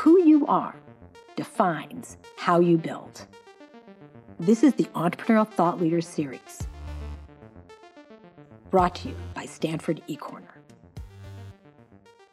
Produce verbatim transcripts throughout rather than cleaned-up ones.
Who you are defines how you build. This is the Entrepreneurial Thought Leaders Series, brought to you by Stanford eCorner.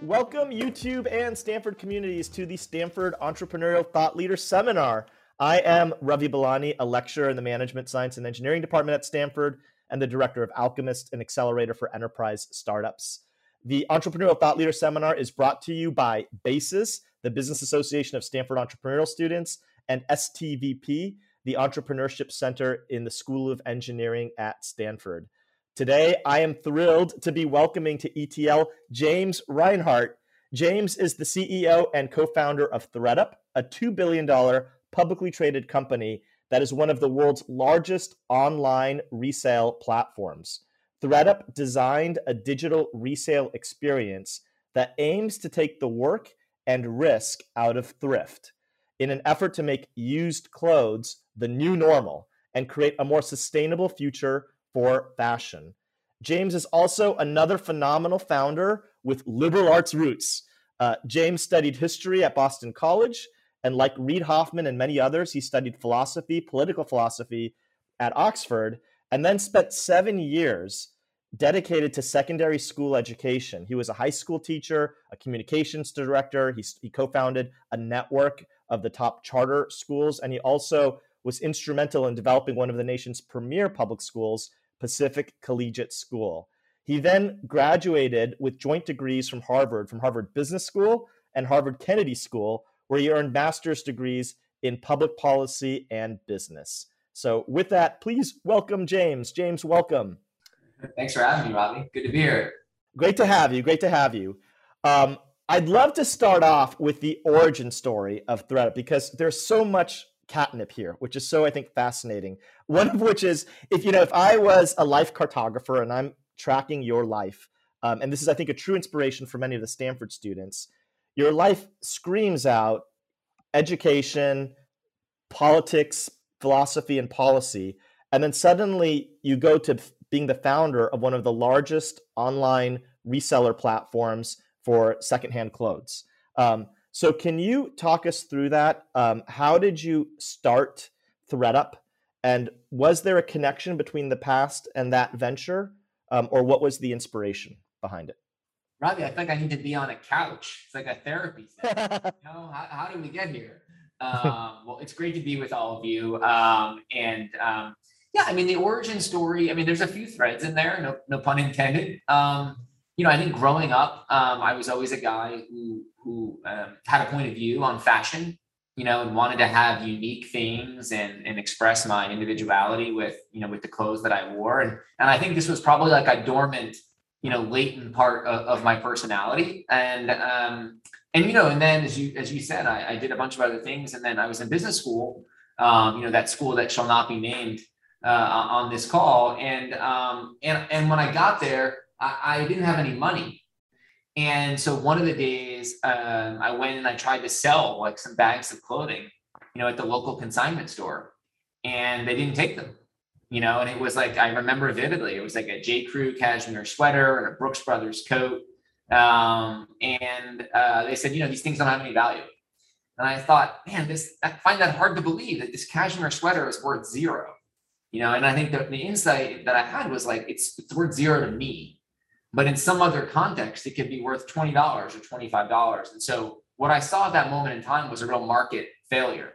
Welcome, YouTube and Stanford communities, to the Stanford Entrepreneurial Thought Leader Seminar. I am Ravi Belani, a lecturer in the Management Science and Engineering Department at Stanford and the director of Alchemist, an accelerator for enterprise startups. The Entrepreneurial Thought Leader Seminar is brought to you by BASES, the Business Association of Stanford Entrepreneurial Students, and S T V P, the Entrepreneurship Center in the School of Engineering at Stanford. Today, I am thrilled to be welcoming to E T L James Reinhart. James is the C E O and co-founder of ThredUP, a two billion dollars publicly traded company that is one of the world's largest online resale platforms. ThredUP designed a digital resale experience that aims to take the work and risk out of thrift in an effort to make used clothes the new normal and create a more sustainable future for fashion. James is also another phenomenal founder with liberal arts roots. Uh, James studied history at Boston College, and like Reed Hoffman and many others, he studied philosophy, political philosophy at Oxford, and then spent seven years dedicated to secondary school education. He was a high school teacher, a communications director. He, he co-founded a network of the top charter schools, and he also was instrumental in developing one of the nation's premier public schools, Pacific Collegiate School. He then graduated with joint degrees from Harvard, from Harvard Business School and Harvard Kennedy School, where he earned master's degrees in public policy and business. So with that, please welcome James. James, welcome. Thanks for having me, Robbie. Good to be here. Great to have you. Great to have you. Um, I'd love to start off with the origin story of ThredUP, because there's so much catnip here, which is so, I think, fascinating. One of which is, if you know, if I was a life cartographer and I'm tracking your life, um, and this is, I think, a true inspiration for many of the Stanford students, your life screams out education, politics, philosophy, and policy. And then suddenly you go to being the founder of one of the largest online reseller platforms for secondhand clothes. Um, So can you talk us through that? Um, how did you start ThredUP? And was there a connection between the past and that venture? Um, or what was the inspiration behind it? Robbie, I think I need to be on a couch. It's like a therapy session. you know, how, how did we get here? Um, well, it's great to be with all of you. Um, and um, yeah, I mean, the origin story, I mean, there's a few threads in there, no, no pun intended. Um, you know, I think growing up, um, I was always a guy who who um, had a point of view on fashion, you know, and wanted to have unique things and, and express my individuality with, you know, with the clothes that I wore. And, and I think this was probably like a dormant, you know, latent part of, of my personality. And, um, and, you know, and then as you, as you said, I, I did a bunch of other things. And then I was in business school, um, you know, that school that shall not be named uh, on this call. And, um, and, and when I got there, I, I didn't have any money. And so one of the days um, I went and I tried to sell like some bags of clothing, you know, at the local consignment store, and they didn't take them, you know, and it was like, I remember vividly, it was like a J. Crew cashmere sweater and a Brooks Brothers coat. Um, and uh, they said, you know, these things don't have any value. And I thought, man, this, I find that hard to believe that this cashmere sweater is worth zero, you know, and I think that the insight that I had was like, it's, it's worth zero to me. But in some other context, it could be worth twenty dollars or twenty-five dollars. And so what I saw at that moment in time was a real market failure.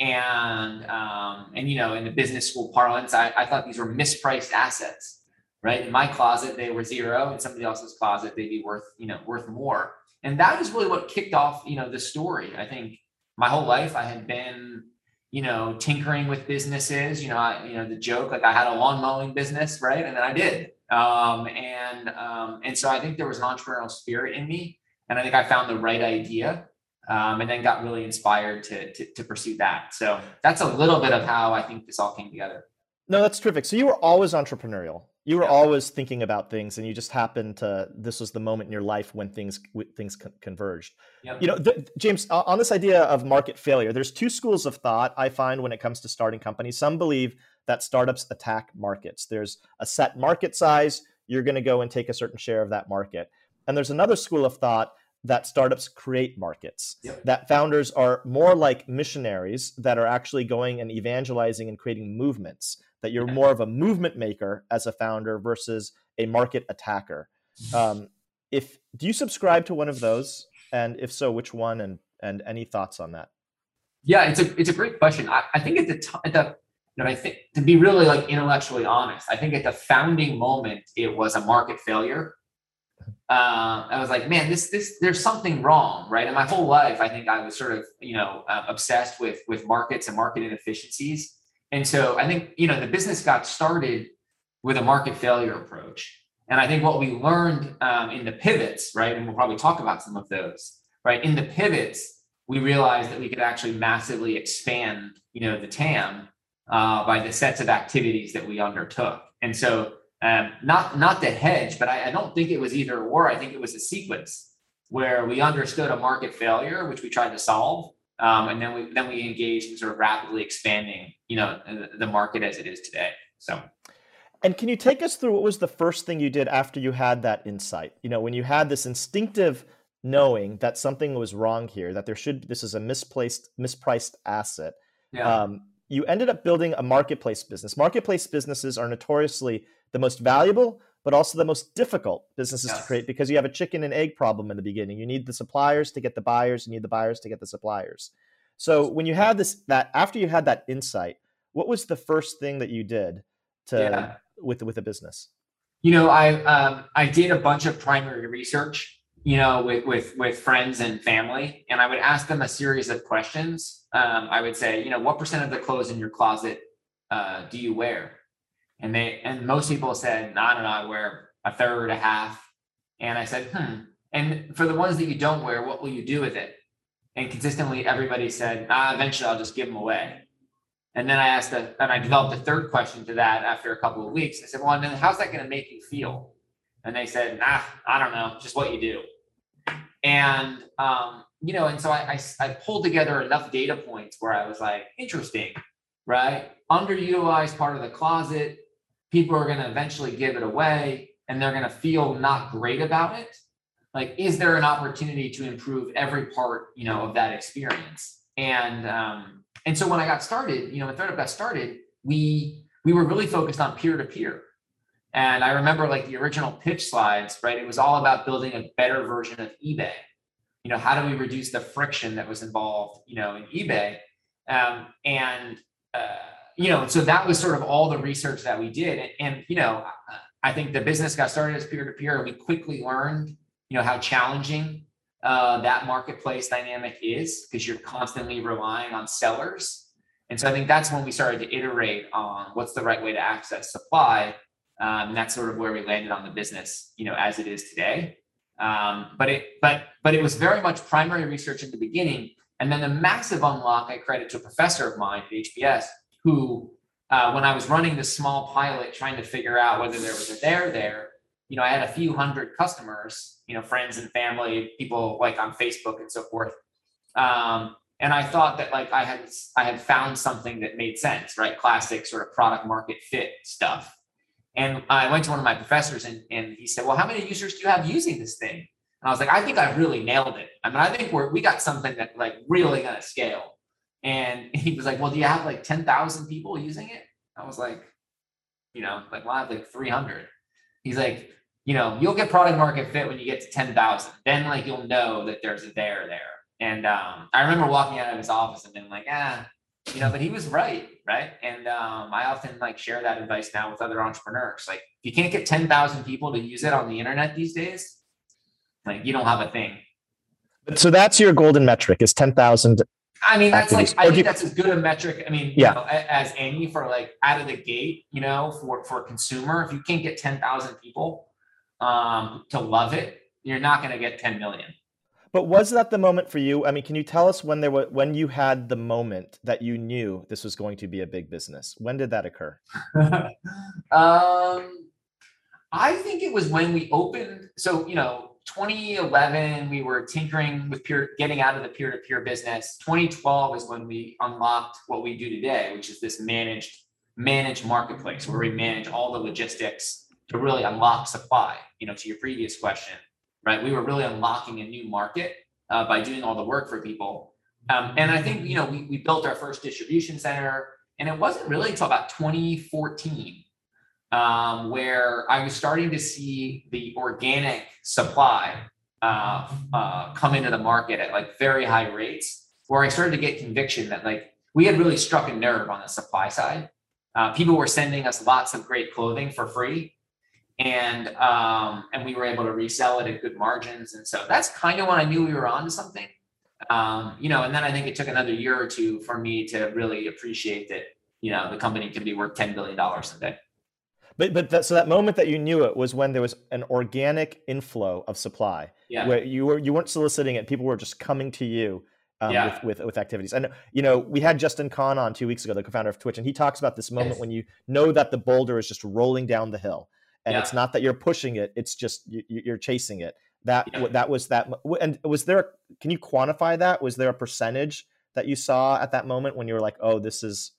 And, um, and you know, in the business school parlance, I, I thought these were mispriced assets, right? In my closet, they were zero. In somebody else's closet, they'd be worth, you know, worth more. And that is really what kicked off, you know, the story. I think my whole life I had been, you know, tinkering with businesses, you know, I, you know, the joke, like I had a lawn mowing business, right? And then I did. Um, and, um, and so I think there was an entrepreneurial spirit in me, and I think I found the right idea, um, and then got really inspired to, to, to pursue that. So that's a little bit of how I think this all came together. No, that's terrific. So you were always entrepreneurial. You were yeah. always thinking about things, and you just happened to, this was the moment in your life when things, things con converged. Yep. You know, th James, on this idea of market failure, there's two schools of thought I find when it comes to starting companies. Some believe that startups attack markets. There's a set market size, you're gonna go and take a certain share of that market. And there's another school of thought that startups create markets, yep. that founders are more like missionaries that are actually going and evangelizing and creating movements, that you're more of a movement maker as a founder versus a market attacker. Um, if do you subscribe to one of those? And if so, which one? And and any thoughts on that? Yeah, it's a it's a great question. I, I think at the t- at the you know, I think to be really like intellectually honest, I think at the founding moment it was a market failure. Uh, I was like, man, this this there's something wrong, right? And my whole life, I think I was sort of you know uh, obsessed with with markets and market inefficiencies. And so I think you know the business got started with a market failure approach. And I think what we learned um, in the pivots, right, and we'll probably talk about some of those, right? In the pivots, we realized that we could actually massively expand, you know, the T A M uh, by the sets of activities that we undertook. And so, um, not not to hedge, but I, I don't think it was either or. I think it was a sequence where we understood a market failure, which we tried to solve, um, and then we then we engaged in sort of rapidly expanding, you know, the market as it is today. So. And can you take us through what was the first thing you did after you had that insight? You know, when you had this instinctive knowing that something was wrong here, that there should, this is a misplaced, mispriced asset. Yeah. Um, you ended up building a marketplace business. Marketplace businesses are notoriously the most valuable, but also the most difficult businesses yes. to create because you have a chicken and egg problem in the beginning. You need the suppliers to get the buyers. You need the buyers to get the suppliers. So when you had this, that after you had that insight, what was the first thing that you did to... Yeah. with with a business? You know, I um, I did a bunch of primary research, you know, with, with, with friends and family, and I would ask them a series of questions. Um, I would say, you know, what percent of the clothes in your closet uh, do you wear? And they and most people said, I don't know, I wear a third, a half. And I said, hmm. And for the ones that you don't wear, what will you do with it? And consistently, everybody said, ah, eventually I'll just give them away. And then I asked, a, and I developed a third question to that after a couple of weeks. I said, well, and then how's that going to make you feel? And they said, nah, I don't know, just what you do. And, um, you know, and so I, I, I pulled together enough data points where I was like, interesting, right? Underutilized part of the closet. People are going to eventually give it away and they're going to feel not great about it. Like, is there an opportunity to improve every part, you know, of that experience? And, um, And so when I got started, you know, when ThredUP got started, we we were really focused on peer-to-peer. And I remember like the original pitch slides, right? It was all about building a better version of eBay. You know, how do we reduce the friction that was involved, you know, in eBay? Um, and, uh, you know, so that was sort of all the research that we did. And, and, you know, I think the business got started as peer-to-peer. We quickly learned, you know, how challenging Uh, that marketplace dynamic is because you're constantly relying on sellers. And so I think that's when we started to iterate on what's the right way to access supply. Um, and that's sort of where we landed on the business, you know, as it is today. Um, but it, but, but it was very much primary research in the beginning. And then the massive unlock I credit to a professor of mine at H B S, who, uh, when I was running this small pilot, trying to figure out whether there was a there there, you know, I had a few hundred customers, you know, friends and family, people like on Facebook and so forth. Um, and I thought that like I had, I had found something that made sense, right? Classic sort of product market fit stuff. And I went to one of my professors and, and he said, well, how many users do you have using this thing? And I was like, I think I really nailed it. I mean, I think we're, we got something that like really going to scale. And he was like, well, do you have like ten thousand people using it? I was like, you know, like, well, I have like three hundred. He's like, you know, you'll get product market fit when you get to ten thousand. Then like, you'll know that there's a there there. And um, I remember walking out of his office and being like, ah, you know, but he was right. Right. And um, I often like share that advice now with other entrepreneurs. Like you can't get ten thousand people to use it on the internet these days. Like you don't have a thing. So that's your golden metric is ten thousand. I mean, that's activities. Like, I think that's as good a metric. I mean, yeah. You know, as any for like out of the gate, you know, for, for a consumer, if you can't get ten thousand people um, to love it, you're not going to get ten million. But was that the moment for you? I mean, can you tell us when there were, when you had the moment that you knew this was going to be a big business? When did that occur? um, I think it was when we opened. So, you know, twenty eleven, we were tinkering with peer, getting out of the peer-to-peer business. twenty twelve is when we unlocked what we do today, which is this managed managed marketplace where we manage all the logistics to really unlock supply, you know, to your previous question, right? We were really unlocking a new market uh, by doing all the work for people. Um, and I think, you know, we, we built our first distribution center, and it wasn't really until about twenty fourteen um, where I was starting to see the organic supply uh, uh, come into the market at like very high rates, where I started to get conviction that like we had really struck a nerve on the supply side. Uh, people were sending us lots of great clothing for free, and um, and we were able to resell it at good margins. And so that's kind of when I knew we were onto something. Um, you know, and then I think it took another year or two for me to really appreciate that, you know, the company can be worth ten billion dollars someday. But but that, so that moment that you knew it was when there was an organic inflow of supply, yeah. where you were you weren't soliciting it, people were just coming to you um, yeah. with, with with activities. And you know, we had Justin Kahn on two weeks ago, the co-founder of Twitch, and he talks about this moment yes. when you know that the boulder is just rolling down the hill, and yeah. it's not that you're pushing it; it's just you, you're chasing it. That yeah. that was that. And was there? Can you quantify that? Was there a percentage that you saw at that moment when you were like, "Oh, this is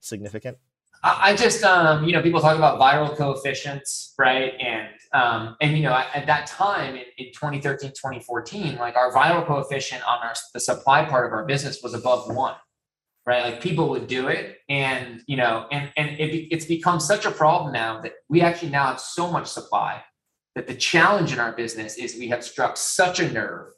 significant"? I just, um, you know, people talk about viral coefficients, right? And um, and you know, at that time in, in twenty thirteen, twenty fourteen, like our viral coefficient on our the supply part of our business was above one, right? Like people would do it, and you know, and and it, it's become such a problem now that we actually now have so much supply that the challenge in our business is we have struck such a nerve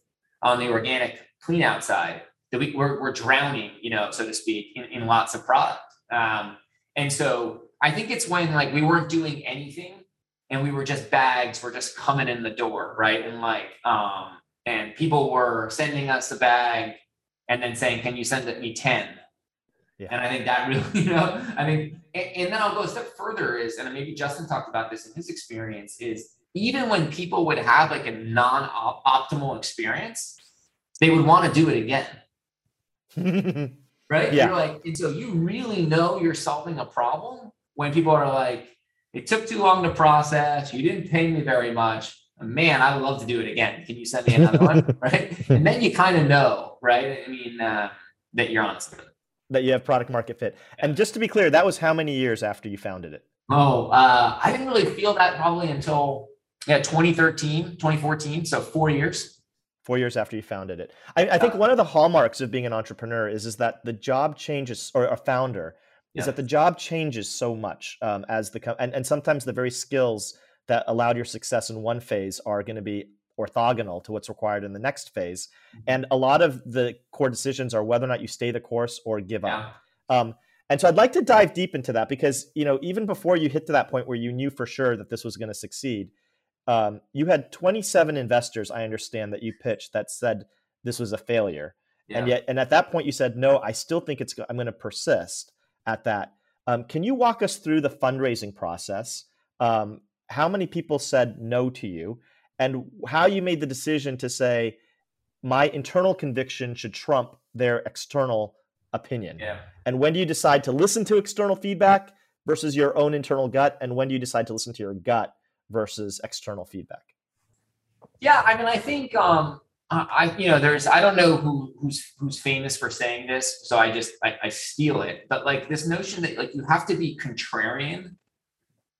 on the organic clean out side that we, we're, we're drowning, you know, so to speak, in, in lots of product. Um, and so I think it's when like we weren't doing anything and we were just bags were just coming in the door, right? And like, um, and people were sending us a bag and then saying, "Can you send me ten? Yeah. And I think that really, you know, I mean, and, and then I'll go a step further is, and maybe Justin talked about this in his experience, is even when people would have like a non-optimal experience, they would want to do it again, right? Yeah. You're like, and so you really know you're solving a problem when people are like, "It took too long to process. You didn't pay me very much. Man, I'd love to do it again. Can you send me another one?" Right? And then you kind of know, right? I mean, uh, that you're on something. That you have product market fit. And just to be clear, that was how many years after you founded it? Oh, uh, I didn't really feel that probably until. Yeah, twenty thirteen, twenty fourteen. So four years. Four years after you founded it. I, I think one of the hallmarks of being an entrepreneur is, is that the job changes, or a founder, yeah. is that the job changes so much um, as the, and, and sometimes the very skills that allowed your success in one phase are going to be orthogonal to what's required in the next phase. And a lot of the core decisions are whether or not you stay the course or give yeah. up. Um, and so I'd like to dive deep into that because, you know, even before you hit to that point where you knew for sure that this was going to succeed, Um, you had twenty-seven investors, I understand, that you pitched that said this was a failure. Yeah. And yet, and at that point you said, "No, I still think it's, I'm going to persist at that." Um, can you walk us through the fundraising process? Um, how many people said no to you and how you made the decision to say, "My internal conviction should trump their external opinion"? Yeah. And when do you decide to listen to external feedback versus your own internal gut? And when do you decide to listen to your gut versus external feedback? Yeah, I mean, I think um, I, you know, there's, I don't know who who's who's famous for saying this, so I just I, I steal it. But like this notion that like you have to be contrarian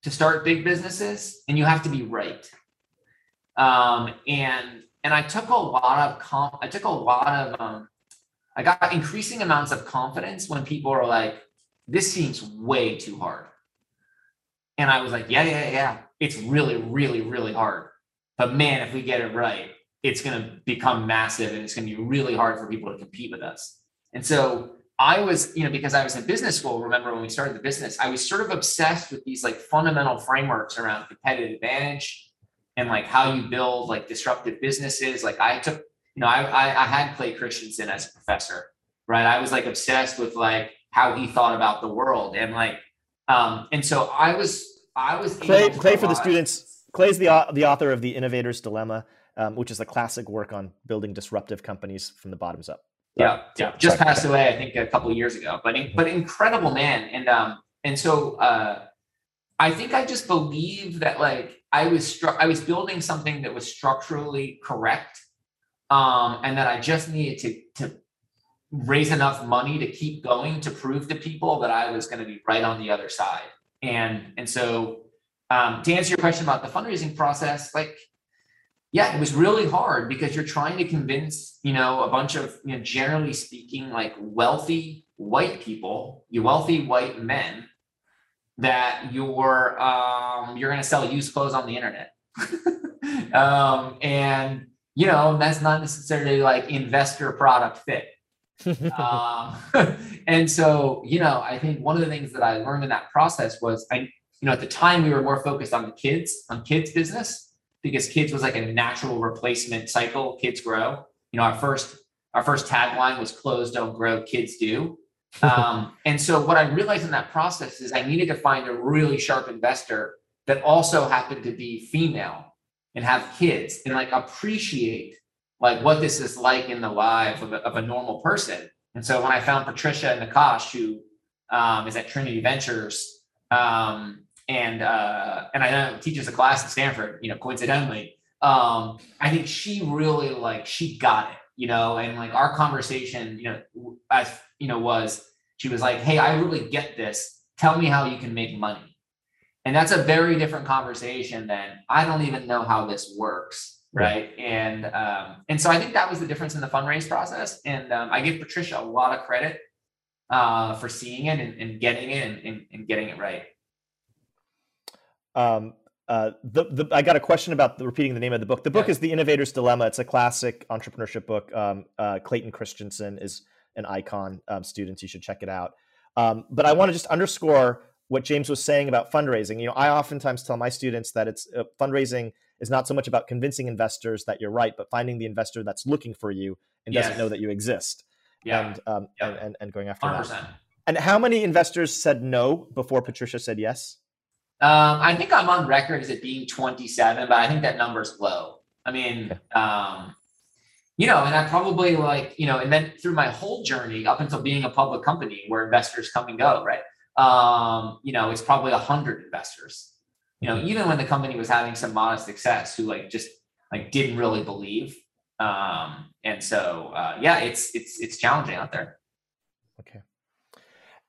to start big businesses, and you have to be right. Um, and and I took a lot of com- I took a lot of um, I got increasing amounts of confidence when people are like, "This seems way too hard," and I was like, "Yeah, yeah, yeah. It's really, really, really hard. But man, if we get it right, it's going to become massive and it's going to be really hard for people to compete with us." And so I was, you know, because I was in business school, remember when we started the business, I was sort of obsessed with these like fundamental frameworks around competitive advantage and like how you build like disruptive businesses. Like I took, you know, I, I, I had Clay Christensen as a professor, right? I was like obsessed with like how he thought about the world and like, um, and so I was, I was Clay, Clay for the students. Clay's the the author of The Innovator's Dilemma, um, which is a classic work on building disruptive companies from the bottoms up. So, yeah, yeah, just sorry. Passed away, I think, a couple of years ago. But but incredible man, and um and so uh, I think I just believe that like I was stru- I was building something that was structurally correct, um, and that I just needed to to raise enough money to keep going to prove to people that I was going to be right on the other side. And and so um, to answer your question about the fundraising process, like yeah, it was really hard because you're trying to convince, you know, a bunch of, you know, generally speaking, like wealthy white people, you wealthy white men, that you're um, you're going to sell used clothes on the internet. um, and, you know, that's not necessarily like investor product fit. um, and so, you know, I think one of the things that I learned in that process was, I, you know, at the time we were more focused on the kids, on kids business, because kids was like a natural replacement cycle. Kids grow. You know, our first, our first tagline was clothes don't grow, kids do. Um, and so what I realized in that process is I needed to find a really sharp investor that also happened to be female and have kids and like appreciate like what this is like in the life of a, of a normal person. And so when I found Patricia Nakash, who um, is at Trinity Ventures, um, and uh, and I know teaches a class at Stanford, you know, coincidentally, um, I think she really like she got it, you know, and like our conversation, you know, I you know was she was like, hey, I really get this. Tell me how you can make money, and that's a very different conversation than I don't even know how this works. Right. And, um, and so I think that was the difference in the fundraise process. And, um, I give Patricia a lot of credit, uh, for seeing it and, and getting it and, and, and getting it right. Um, uh, the, the, I got a question about the, repeating the name of the book. The book yeah. is The Innovator's Dilemma. It's a classic entrepreneurship book. Um, uh, Clayton Christensen is an icon, um, students, you should check it out. Um, but I want to just underscore what James was saying about fundraising. You know, I oftentimes tell my students that it's uh, fundraising is not so much about convincing investors that you're right, but finding the investor that's looking for you and yes. doesn't know that you exist yeah. and, um, yeah. and, and and going after one hundred percent. That. And how many investors said no before Patricia said yes? Um, I think I'm on record as it being twenty-seven, but I think that number's low. I mean, okay. um, you know, and I probably like, you know, and then through my whole journey up until being a public company where investors come and go, right? Um, you know, it's probably a hundred investors. You know, even when the company was having some modest success, who like just like didn't really believe, um, and so uh, yeah, it's it's it's challenging out there. Okay,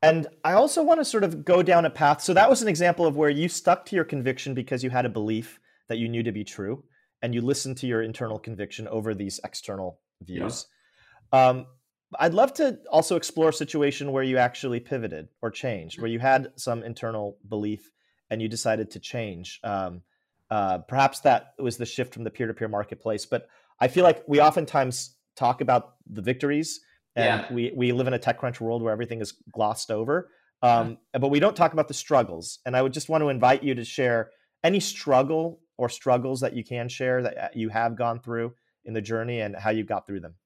and I also want to sort of go down a path. So that was an example of where you stuck to your conviction because you had a belief that you knew to be true, and you listened to your internal conviction over these external views. Yeah. Um, I'd love to also explore a situation where you actually pivoted or changed, where you had some internal belief and you decided to change. Um, uh, perhaps that was the shift from the peer-to-peer marketplace. But I feel like we oftentimes talk about the victories, and yeah. we we live in a TechCrunch world where everything is glossed over. Um, yeah. But we don't talk about the struggles. And I would just want to invite you to share any struggle or struggles that you can share that you have gone through in the journey and how you got through them.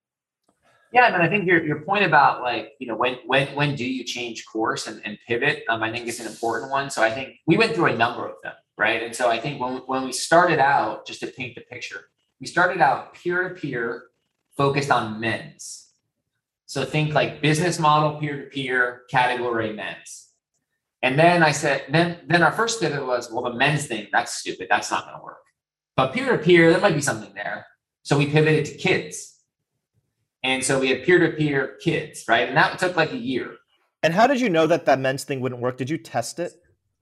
Yeah, and I think your your point about like, you know, when when when do you change course and, and pivot? Um, I think it's an important one. So I think we went through a number of them, right? And so I think when when we started out, just to paint the picture, we started out peer-to-peer focused on men's. So think like business model, peer-to-peer, category men's. And then I said, then then our first pivot was, well, the men's thing, that's stupid. That's not gonna work. But peer-to-peer, there might be something there. So we pivoted to kids. And so we had peer-to-peer kids, right? And that took like a year. And how did you know that that men's thing wouldn't work? Did you test it?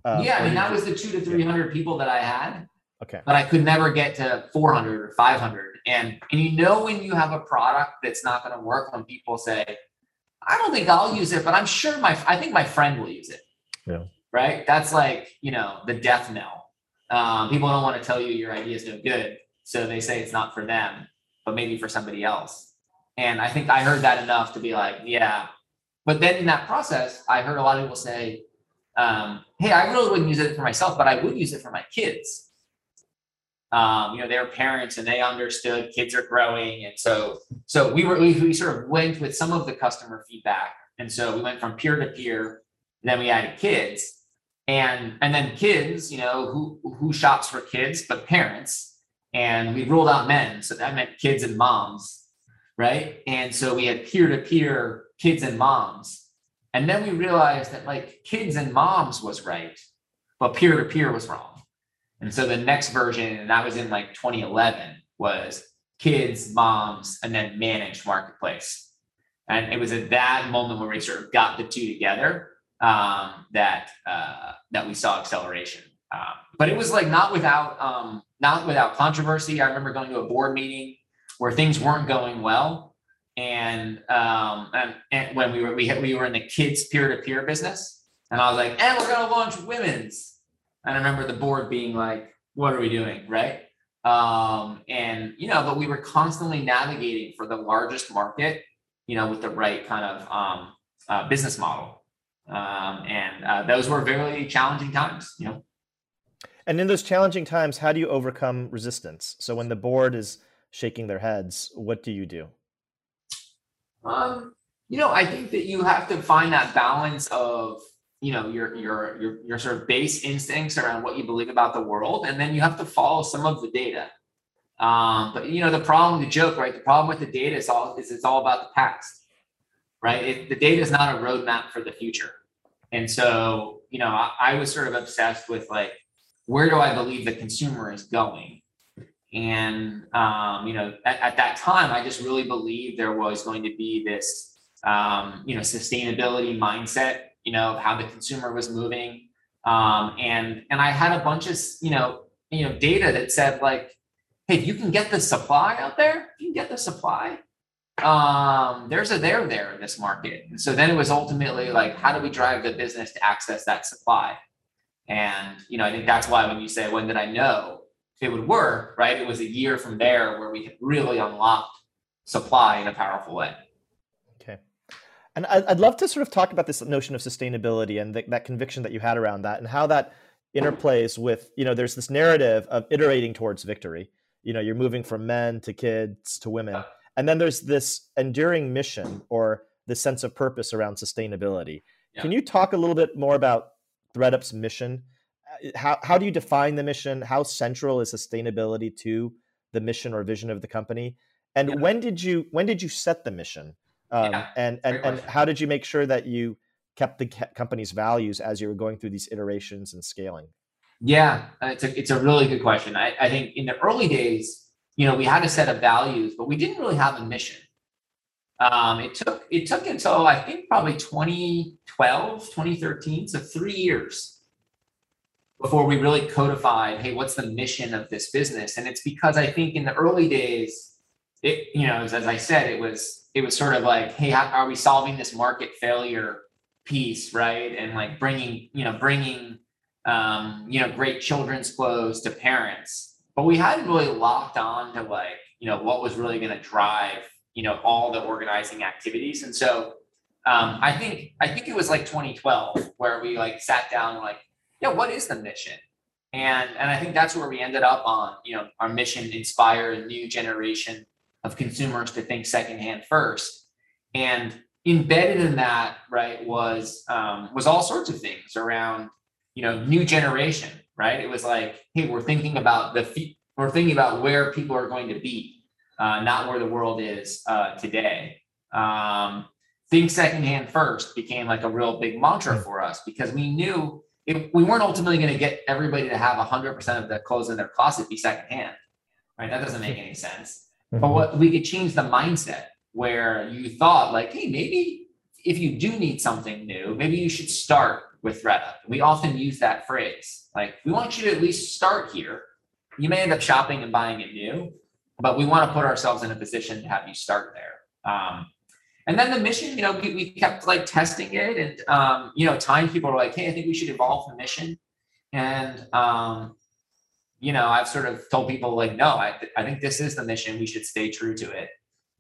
Um, yeah, I mean, that was the two to three hundred people that I had. Okay. But I could never get to four hundred or five hundred. And, and you know when you have a product that's not going to work when people say, I don't think I'll use it, but I'm sure my, I think my friend will use it. Yeah. Right? That's like, you know, the death knell. Um, people don't want to tell you your idea is no good. So they say it's not for them, but maybe for somebody else. And I think I heard that enough to be like, yeah. But then in that process, I heard a lot of people say, um, hey, I really wouldn't use it for myself, but I would use it for my kids. Um, you know, they're parents and they understood kids are growing. And so so we were we, we sort of went with some of the customer feedback. And so we went from peer to peer, then we added kids. And and then kids, you know, who who shops for kids, but parents. And we ruled out men. So that meant kids and moms. Right. And so we had peer to peer kids and moms. And then we realized that like kids and moms was right, but peer to peer was wrong. And so the next version, and that was in like twenty eleven, was kids, moms, and then managed marketplace. And it was at that moment where we sort of got the two together um, that uh, that we saw acceleration. Um, but it was like not without um, not without controversy. I remember going to a board meeting where things weren't going well, and um, and, and when we were we had, we were in the kids peer-to-peer business, and I was like, "And we're going to launch women's." And I remember the board being like, "What are we doing?" Right? Um, and you know, but we were constantly navigating for the largest market, you know, with the right kind of um, uh, business model, um, and uh, those were very challenging times, you know. And in those challenging times, how do you overcome resistance? So when the board is shaking their heads, what do you do? Um, you know, I think that you have to find that balance of, you know, your, your, your, your sort of base instincts around what you believe about the world. And then you have to follow some of the data. Um, but, you know, the problem, the joke, right? The problem with the data is all is it's all about the past, right? It, the data is not a roadmap for the future. And so, you know, I, I was sort of obsessed with like, where do I believe the consumer is going? And, um, you know, at, at that time, I just really believed there was going to be this, um, you know, sustainability mindset, you know, of how the consumer was moving. Um, and, and I had a bunch of, you know, you know, data that said like, hey, if you can get the supply out there, if you can get the supply, um, there's a there there in this market. And so then it was ultimately like, how do we drive the business to access that supply? And, you know, I think that's why when you say, when did I know it would work, right? It was a year from there where we had really unlocked supply in a powerful way. Okay. And I'd love to sort of talk about this notion of sustainability and the, that conviction that you had around that and how that interplays with, you know, there's this narrative of iterating towards victory. You know, you're moving from men to kids to women. And then there's this enduring mission or the sense of purpose around sustainability. Yeah. Can you talk a little bit more about ThredUP's mission? How, how do you define the mission? How central is sustainability to the mission or vision of the company? And yeah. when did you when did you set the mission? Um, yeah. And and, and how did you make sure that you kept the company's values as you were going through these iterations and scaling? Yeah, it's a, it's a really good question. I, I think in the early days, you know, we had a set of values, but we didn't really have a mission. Um, it took it took until I think probably twenty twelve, twenty thirteen, so three years before we really codified, hey, what's the mission of this business? And it's because I think in the early days, it you know, as, as I said, it was it was sort of like, hey, how, are we solving this market failure piece, right? And like bringing you know bringing um, you know great children's clothes to parents, but we hadn't really locked on to like you know what was really going to drive you know, all the organizing activities. And so um, I think, I think it was like twenty twelve where we like sat down and like, yeah, what is the mission? And, and I think that's where we ended up on, you know, our mission, inspire a new generation of consumers to think secondhand first. And embedded in that, right, was, um, was all sorts of things around, you know, new generation, right? It was like, hey, we're thinking about the, we're thinking about where people are going to be. Uh, not where the world is uh, today. Um, think secondhand first became like a real big mantra for us because we knew it, we weren't ultimately going to get everybody to have one hundred percent of the clothes in their closet be secondhand, right? That doesn't make any sense. But what we could change the mindset where you thought like, hey, maybe if you do need something new, maybe you should start with ThredUp. We often use that phrase, like we want you to at least start here. You may end up shopping and buying it new, but we want to put ourselves in a position to have you start there. Um, and then the mission, you know, we, we kept like testing it and, um, you know, time people were like, hey, I think we should evolve the mission. And, um, you know, I've sort of told people like, no, I, th- I think this is the mission. We should stay true to it.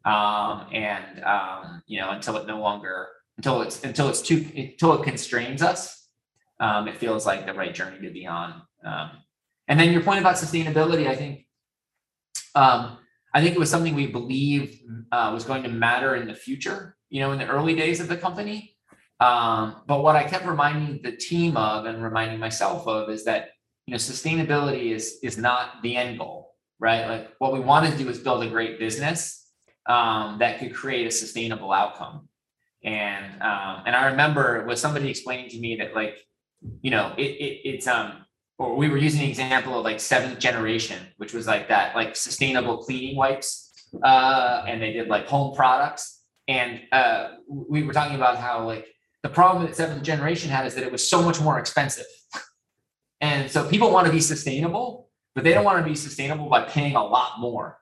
Um, and, um, you know, until it no longer, until it's, until it's too, until it constrains us, um, it feels like the right journey to be on. Um, and then your point about sustainability, I think, Um, I think it was something we believed uh, was going to matter in the future, you know, in the early days of the company. Um, but what I kept reminding the team of and reminding myself of is that, you know, sustainability is, is not the end goal, right? Like what we want to do is build a great business um, that could create a sustainable outcome. And, um, and I remember it was somebody explaining to me that like, you know, it, it it's, um, or we were using the example of like Seventh Generation, which was like that, like sustainable cleaning wipes. Uh, and they did like home products. And uh, we were talking about how like the problem that Seventh Generation had is that it was so much more expensive. And so people want to be sustainable, but they don't want to be sustainable by paying a lot more.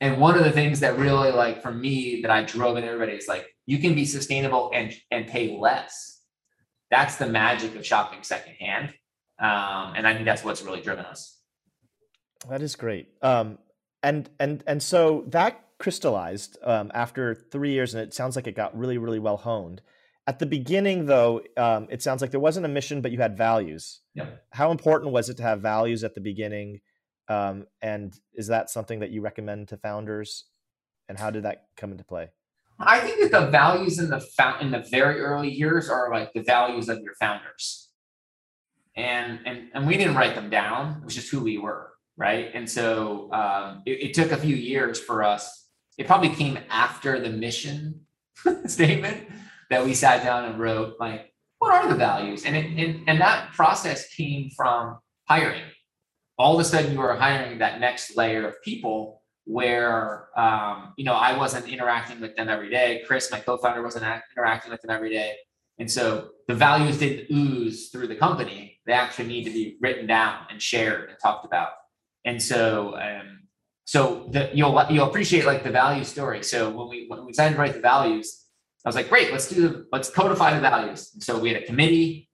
And one of the things that really, like, for me, that I drove in everybody is like, you can be sustainable and, and pay less. That's the magic of shopping secondhand. Um, and I think that's what's really driven us. That is great. Um, and, and, and so that crystallized um, after three years, and it sounds like it got really, really well honed. At the beginning, though, um, it sounds like there wasn't a mission, but you had values. Yep. How important was it to have values at the beginning? Um, and is that something that you recommend to founders? And how did that come into play? I think that the values in the fa- in the very early years are like the values of your founders. And and and we didn't write them down. It was just who we were, right? And so um, it, it took a few years for us. It probably came after the mission statement that we sat down and wrote, like, what are the values? And, it, and and that process came from hiring. All of a sudden, you were hiring that next layer of people where, um, you know, I wasn't interacting with them every day. Chris, my co-founder, wasn't interacting with them every day. And so the values didn't ooze through the company. They actually need to be written down and shared and talked about. And so, um, so the, you'll you'll appreciate like the value story. So when we when we decided to write the values, I was like, great, let's do the, let's codify the values. And so we had a committee,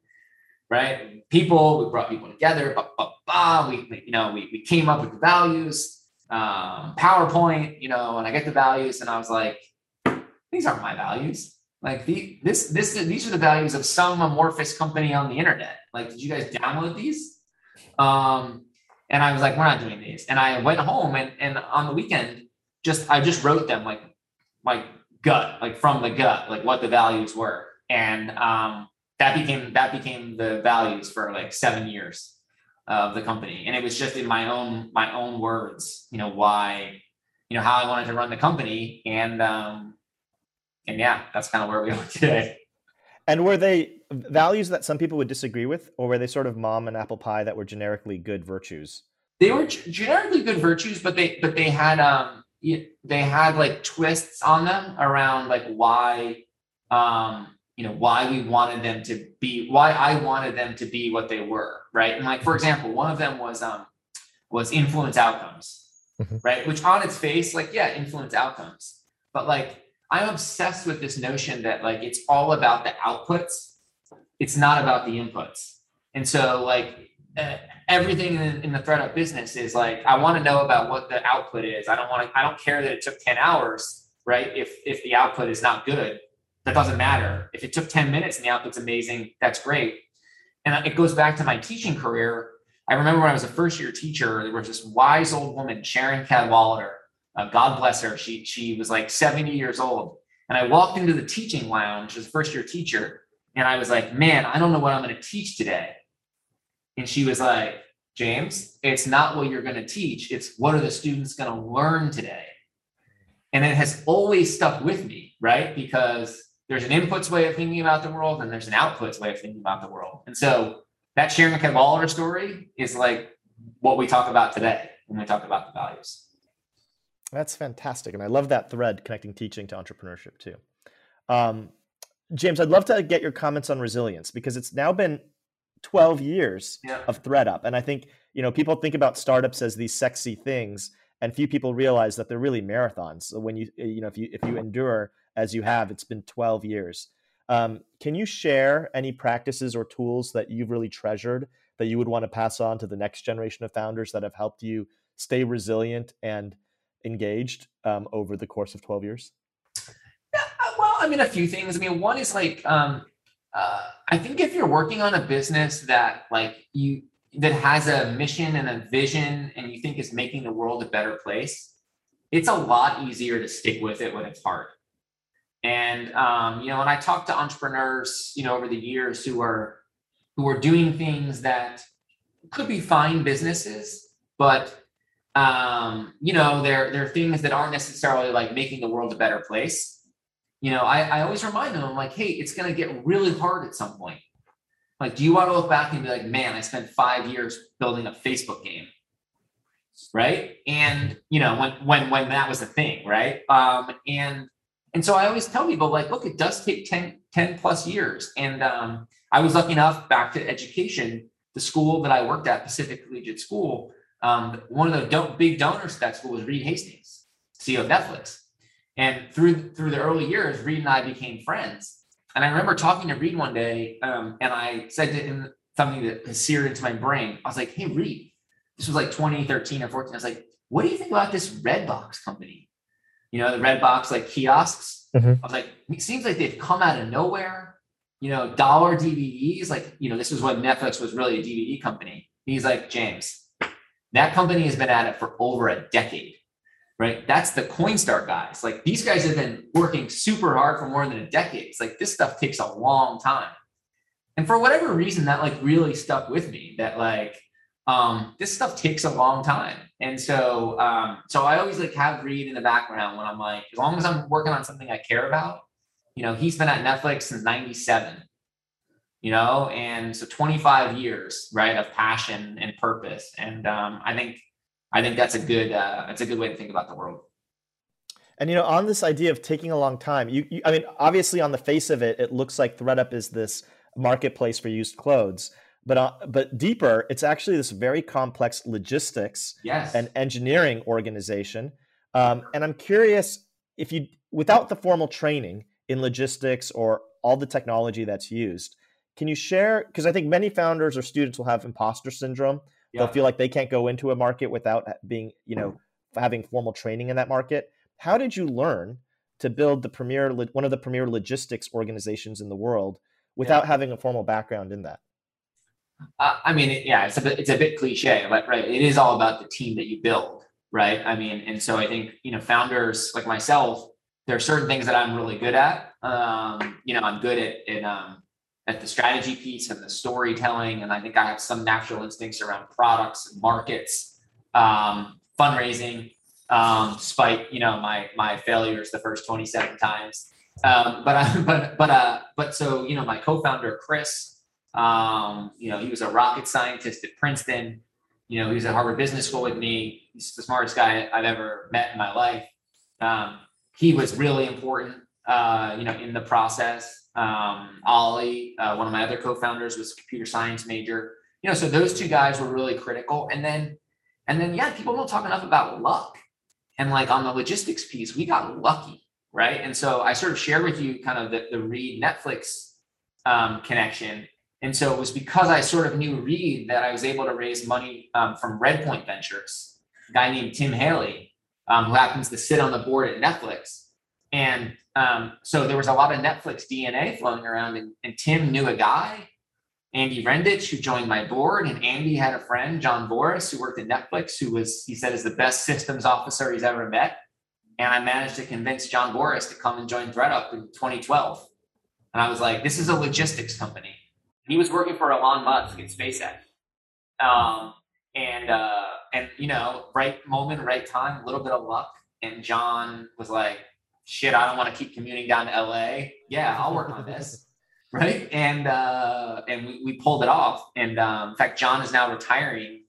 right? And people, we brought people together, blah, blah, blah. We, you know, we, we came up with the values, um, PowerPoint, you know, and I get the values and I was like, these aren't my values. Like the, this, this, these are the values of some amorphous company on the internet. Like, did you guys download these? Um, and I was like, we're not doing these. And I went home and, and on the weekend, just, I just wrote them like, like gut, like from the gut, like what the values were. And, um, That became that became the values for like seven years of the company, and it was just in my own my own words, you know, why, you know, how I wanted to run the company, and um, and yeah, that's kind of where we are today. And were they values that some people would disagree with, or were they sort of mom and apple pie that were generically good virtues? They were generically good virtues, but they but they had um they had like twists on them around like why um. you know, why we wanted them to be, why I wanted them to be what they were, right? And like, for example, one of them was um was influence outcomes, mm-hmm. right? Which on its face, like, yeah, influence outcomes. But like, I'm obsessed with this notion that like, it's all about the outputs. It's not about the inputs. And so like, uh, everything in, in the ThredUp business is like, I want to know about what the output is. I don't want to, I don't care that it took ten hours, right? If if the output is not good, that doesn't matter. If it took ten minutes and the output's amazing, that's great. And it goes back to my teaching career. I remember when I was a first year teacher, there was this wise old woman, Sharon Cadwallader, uh, God bless her. She, she was like seventy years old. And I walked into the teaching lounge as a first year teacher. And I was like, man, I don't know what I'm going to teach today. And she was like, James, it's not what you're going to teach. It's what are the students going to learn today? And it has always stuck with me, right? Because there's an inputs way of thinking about the world and there's an outputs way of thinking about the world. And so that Sharon Cadwallader story is like what we talk about today when we talk about the values. That's fantastic. And I love that thread connecting teaching to entrepreneurship too. Um, James, I'd love to get your comments on resilience because it's now been twelve years yeah. of ThredUp. And I think, you know, people think about startups as these sexy things and few people realize that they're really marathons. So when you, you know, if you, if you endure, as you have, it's been twelve years. Um, can you share any practices or tools that you've really treasured that you would want to pass on to the next generation of founders that have helped you stay resilient and engaged um, over the course of twelve years? Yeah, well, I mean, a few things. I mean, one is like, um, uh, I think if you're working on a business that like you that has a mission and a vision and you think is making the world a better place, it's a lot easier to stick with it when it's hard. And, um, you know, and I talk to entrepreneurs, you know, over the years who are, who are doing things that could be fine businesses, but, um, you know, they're, they're things that aren't necessarily like making the world a better place. You know, I, I always remind them, I'm like, hey, it's going to get really hard at some point. Like, do you want to look back and be like, man, I spent five years building a Facebook game. Right. And, you know, when, when, when that was a thing. Right. Um, and, And so I always tell people like, look, it does take ten plus years. And um, I was lucky enough back to education the school that I worked at, Pacific Collegiate School, um, one of the don- big donors to that school was Reed Hastings, C E O of Netflix. And through through the early years, Reed and I became friends. And I remember talking to Reed one day, um, and I said to him something that has seared into my brain. I was like, hey, Reed, this was like twenty thirteen or fourteen. I was like, what do you think about this Redbox company? You know, the Redbox, like kiosks. Mm-hmm. I was like, it seems like they've come out of nowhere. You know, dollar D V Ds, like, you know, this was when Netflix was really a D V D company. He's like, James, that company has been at it for over a decade, right? That's the Coinstar guys. Like, these guys have been working super hard for more than a decade. It's like, this stuff takes a long time. And for whatever reason, that like really stuck with me, that like, um, this stuff takes a long time. And so, um, so I always like have Reed in the background when I'm like, as long as I'm working on something I care about. You know, he's been at Netflix since ninety-seven, you know, and so twenty-five years, right, of passion and purpose. And um, I think I think that's a good uh, that's a good way to think about the world. And, you know, on this idea of taking a long time, you, you I mean, obviously, on the face of it, it looks like ThredUp is this marketplace for used clothes. But uh, but deeper, it's actually this very complex logistics yes. and engineering organization. Um, and I'm curious if you without the formal training in logistics or all the technology that's used. Can you share, because I think many founders or students will have imposter syndrome. Yeah. They'll feel like they can't go into a market without being, you know, having formal training in that market. How did you learn to build the premier, one of the premier logistics organizations in the world without yeah. having a formal background in that? Uh, I mean, yeah, it's a bit, it's a bit cliche, but right, it is all about the team that you build, right? I mean, and so I think, you know, founders like myself, there are certain things that I'm really good at. Um, you know, I'm good at, at, um, at the strategy piece and the storytelling. And I think I have some natural instincts around products and markets, um, fundraising, um, despite, you know, my, my failures the first twenty-seven times. Um, but, I, but, but, uh, but so, you know, my co-founder, Chris, um, you know, he was a rocket scientist at Princeton. You know, he was at Harvard Business School with me. He's the smartest guy I've ever met in my life. Um, He was really important, uh, you know, in the process. Um, Ollie, uh, one of my other co-founders, was a computer science major. You know, so those two guys were really critical. And then, and then, yeah, people don't talk enough about luck. And like on the logistics piece, we got lucky, right? And so I sort of shared with you kind of the, the Reed Netflix um, connection. And so it was because I sort of knew Reed that I was able to raise money um, from Redpoint Ventures, a guy named Tim Haley. Um, who happens to sit on the board at Netflix. And um, so there was a lot of Netflix D N A flowing around, and, and Tim knew a guy, Andy Rendich, who joined my board, and Andy had a friend, John Boris, who worked at Netflix, who was, he said, is the best systems officer he's ever met. And I managed to convince John Boris to come and join ThredUp in twenty twelve. And I was like, this is a logistics company. He was working for Elon Musk at SpaceX. Um, And, uh, and, you know, right moment, right time, a little bit of luck. And John was like, shit, I don't want to keep commuting down to L A. Yeah, I'll work on this. Right. And, uh, and we, we pulled it off. And, um, in fact, John is now retiring,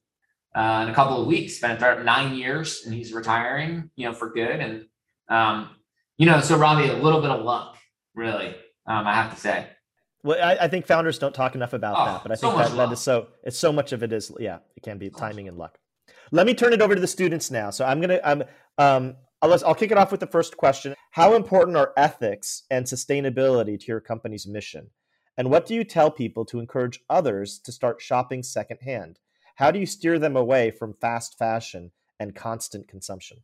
uh, in a couple of weeks, been at nine years and he's retiring, you know, for good. And, um, you know, so Ravi, a little bit of luck, really, um, I have to say. Well, I, I think founders don't talk enough about oh, that, but I think so that, that is so, it's so much of it is, yeah, it can be timing and luck. Let me turn it over to the students now. So I'm going to, I'm, um, I'll, I'll kick it off with the first question. How important are ethics and sustainability to your company's mission? And what do you tell people to encourage others to start shopping secondhand? How do you steer them away from fast fashion and constant consumption?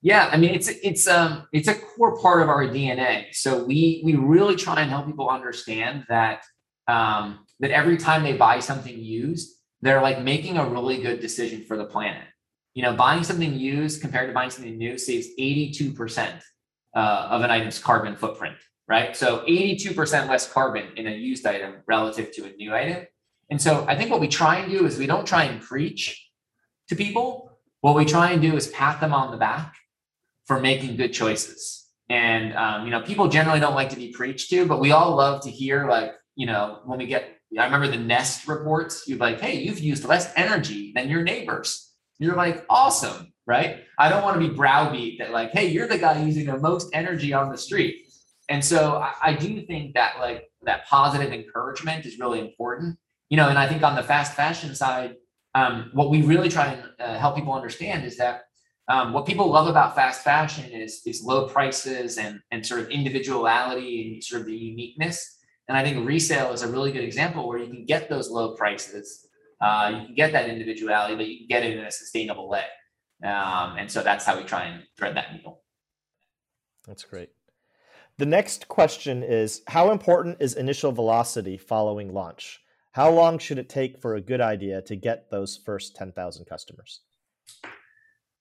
Yeah, I mean, it's it's um it's a core part of our D N A. So we we really try and help people understand that um, that every time they buy something used, they're like making a really good decision for the planet. You know, buying something used compared to buying something new saves eighty-two percent uh, of an item's carbon footprint, right? So eighty-two percent less carbon in a used item relative to a new item. And so I think what we try and do is we don't try and preach to people. What we try and do is pat them on the back for making good choices. And, um, you know, people generally don't like to be preached to, but we all love to hear, like, you know, when we get, I remember the Nest reports, you'd be like, hey, you've used less energy than your neighbors. You're like, awesome, right? I don't want to be browbeat that like, hey, you're the guy using the most energy on the street. And so I, I do think that like that positive encouragement is really important. you know, and I think on the fast fashion side, um, what we really try and uh, help people understand is that um, what people love about fast fashion is, is low prices and, and sort of individuality and sort of the uniqueness. And I think resale is a really good example where you can get those low prices. Uh, you can get that individuality, but you can get it in a sustainable way. Um, and so that's how we try and thread that needle. That's great. The next question is, how important is initial velocity following launch? How long should it take for a good idea to get those first ten thousand customers?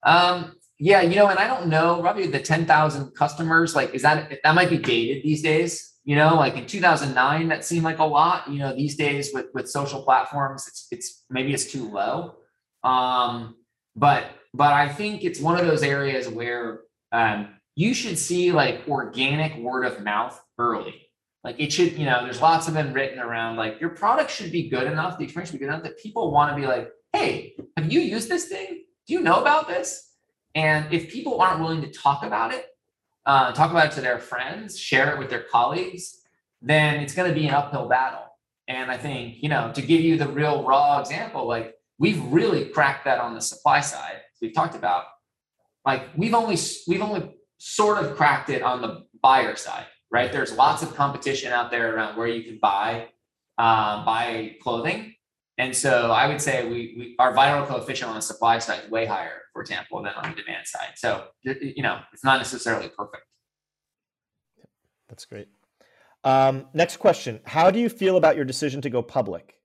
Um, yeah, you know, and I don't know, probably the ten thousand customers, like, is that, that might be dated these days, you know, like in two thousand nine, that seemed like a lot, you know, these days with, with social platforms, it's, it's maybe it's too low. Um, but, but I think it's one of those areas where, um, you should see like organic word of mouth early. Like it should, you know, there's lots of them written around like your product should be good enough, the experience should be good enough that people want to be like, hey, have you used this thing? Do you know about this? And if people aren't willing to talk about it, uh, talk about it to their friends, share it with their colleagues, then it's going to be an uphill battle. And I think, you know, to give you the real raw example, like we've really cracked that on the supply side. As we've talked about, like we've only, we've only, sort of cracked it on the buyer side, right? There's lots of competition out there around where you can buy, um, buy clothing. And so I would say we, we, our viral coefficient on the supply side is way higher, for example, than on the demand side. So, you know, it's not necessarily perfect. That's great. Um, next question. How do you feel about your decision to go public?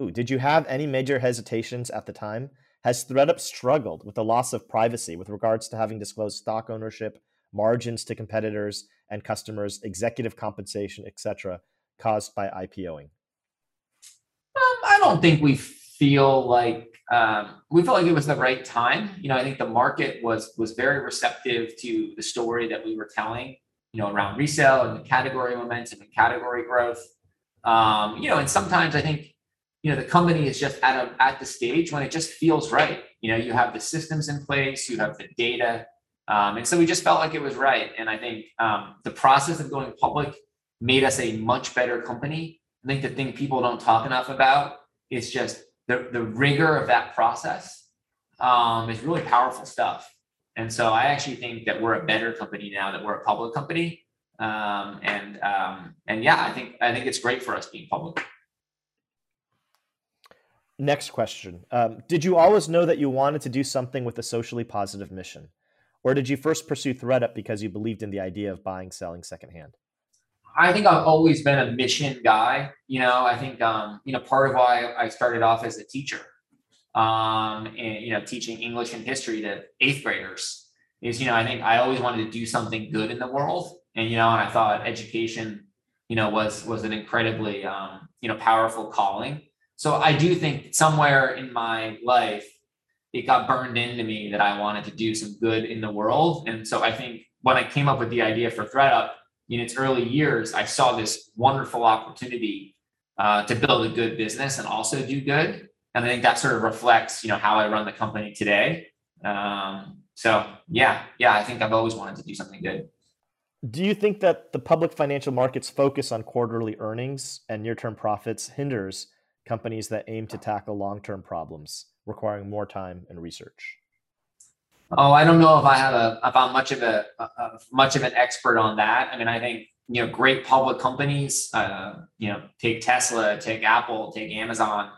Ooh, did you have any major hesitations at the time? Has ThredUP struggled with the loss of privacy with regards to having disclosed stock ownership, margins to competitors and customers, executive compensation, et cetera, caused by IPOing? Um, I don't think we feel like, um, we felt like it was the right time. You know, I think the market was, was very receptive to the story that we were telling, you know, around resale and the category momentum and category growth. Um, you know, and sometimes I think, you know, the company is just at a, at the stage when it just feels right. You know, you have the systems in place, you have the data. Um, and so we just felt like it was right. And I think um, the process of going public made us a much better company. I think the thing people don't talk enough about is just the, the rigor of that process. Um, it's really powerful stuff. And so I actually think that we're a better company now that we're a public company. Um, and, um, and yeah, I think, I think it's great for us being public. Next question. Um, did you always know that you wanted to do something with a socially positive mission? Or did you first pursue ThredUp because you believed in the idea of buying, selling secondhand? I think I've always been a mission guy. You know, I think, um, you know, part of why I started off as a teacher, um, and, you know, teaching English and history to eighth graders is, you know, I think I always wanted to do something good in the world. And, you know, and I thought education, you know, was, was an incredibly, um, you know, powerful calling. So I do think somewhere in my life, it got burned into me that I wanted to do some good in the world. And so I think when I came up with the idea for ThredUp in its early years, I saw this wonderful opportunity uh, to build a good business and also do good. And I think that sort of reflects, you know, how I run the company today. Um, so yeah, yeah, I think I've always wanted to do something good. Do you think that the public financial markets focus on quarterly earnings and near-term profits hinders companies that aim to tackle long-term problems requiring more time and research? Oh, I don't know if I have a, if I'm much of a, a, a much of an expert on that. I mean, I think, you know, great public companies, uh, you know, take Tesla, take Apple, take Amazon,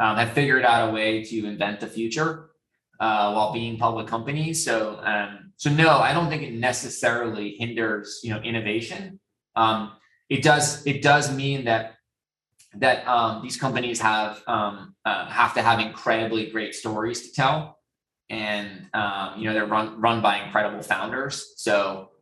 um, have figured out a way to invent the future uh, while being public companies. So, um, so no, I don't think it necessarily hinders, you know, innovation. Um, it does, it does mean that that um, these companies have um, uh, have to have incredibly great stories to tell, and um, you know, they're run run by incredible founders. So,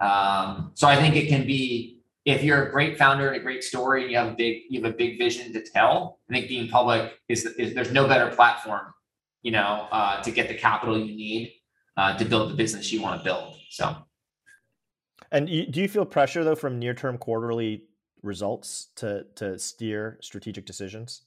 um, so I think it can be, if you're a great founder and a great story, and you have a big you have a big vision to tell. I think being public is, is there's no better platform, you know, uh, to get the capital you need uh, to build the business you want to build. So, and you, do you feel pressure though from near term quarterly results to to steer strategic decisions?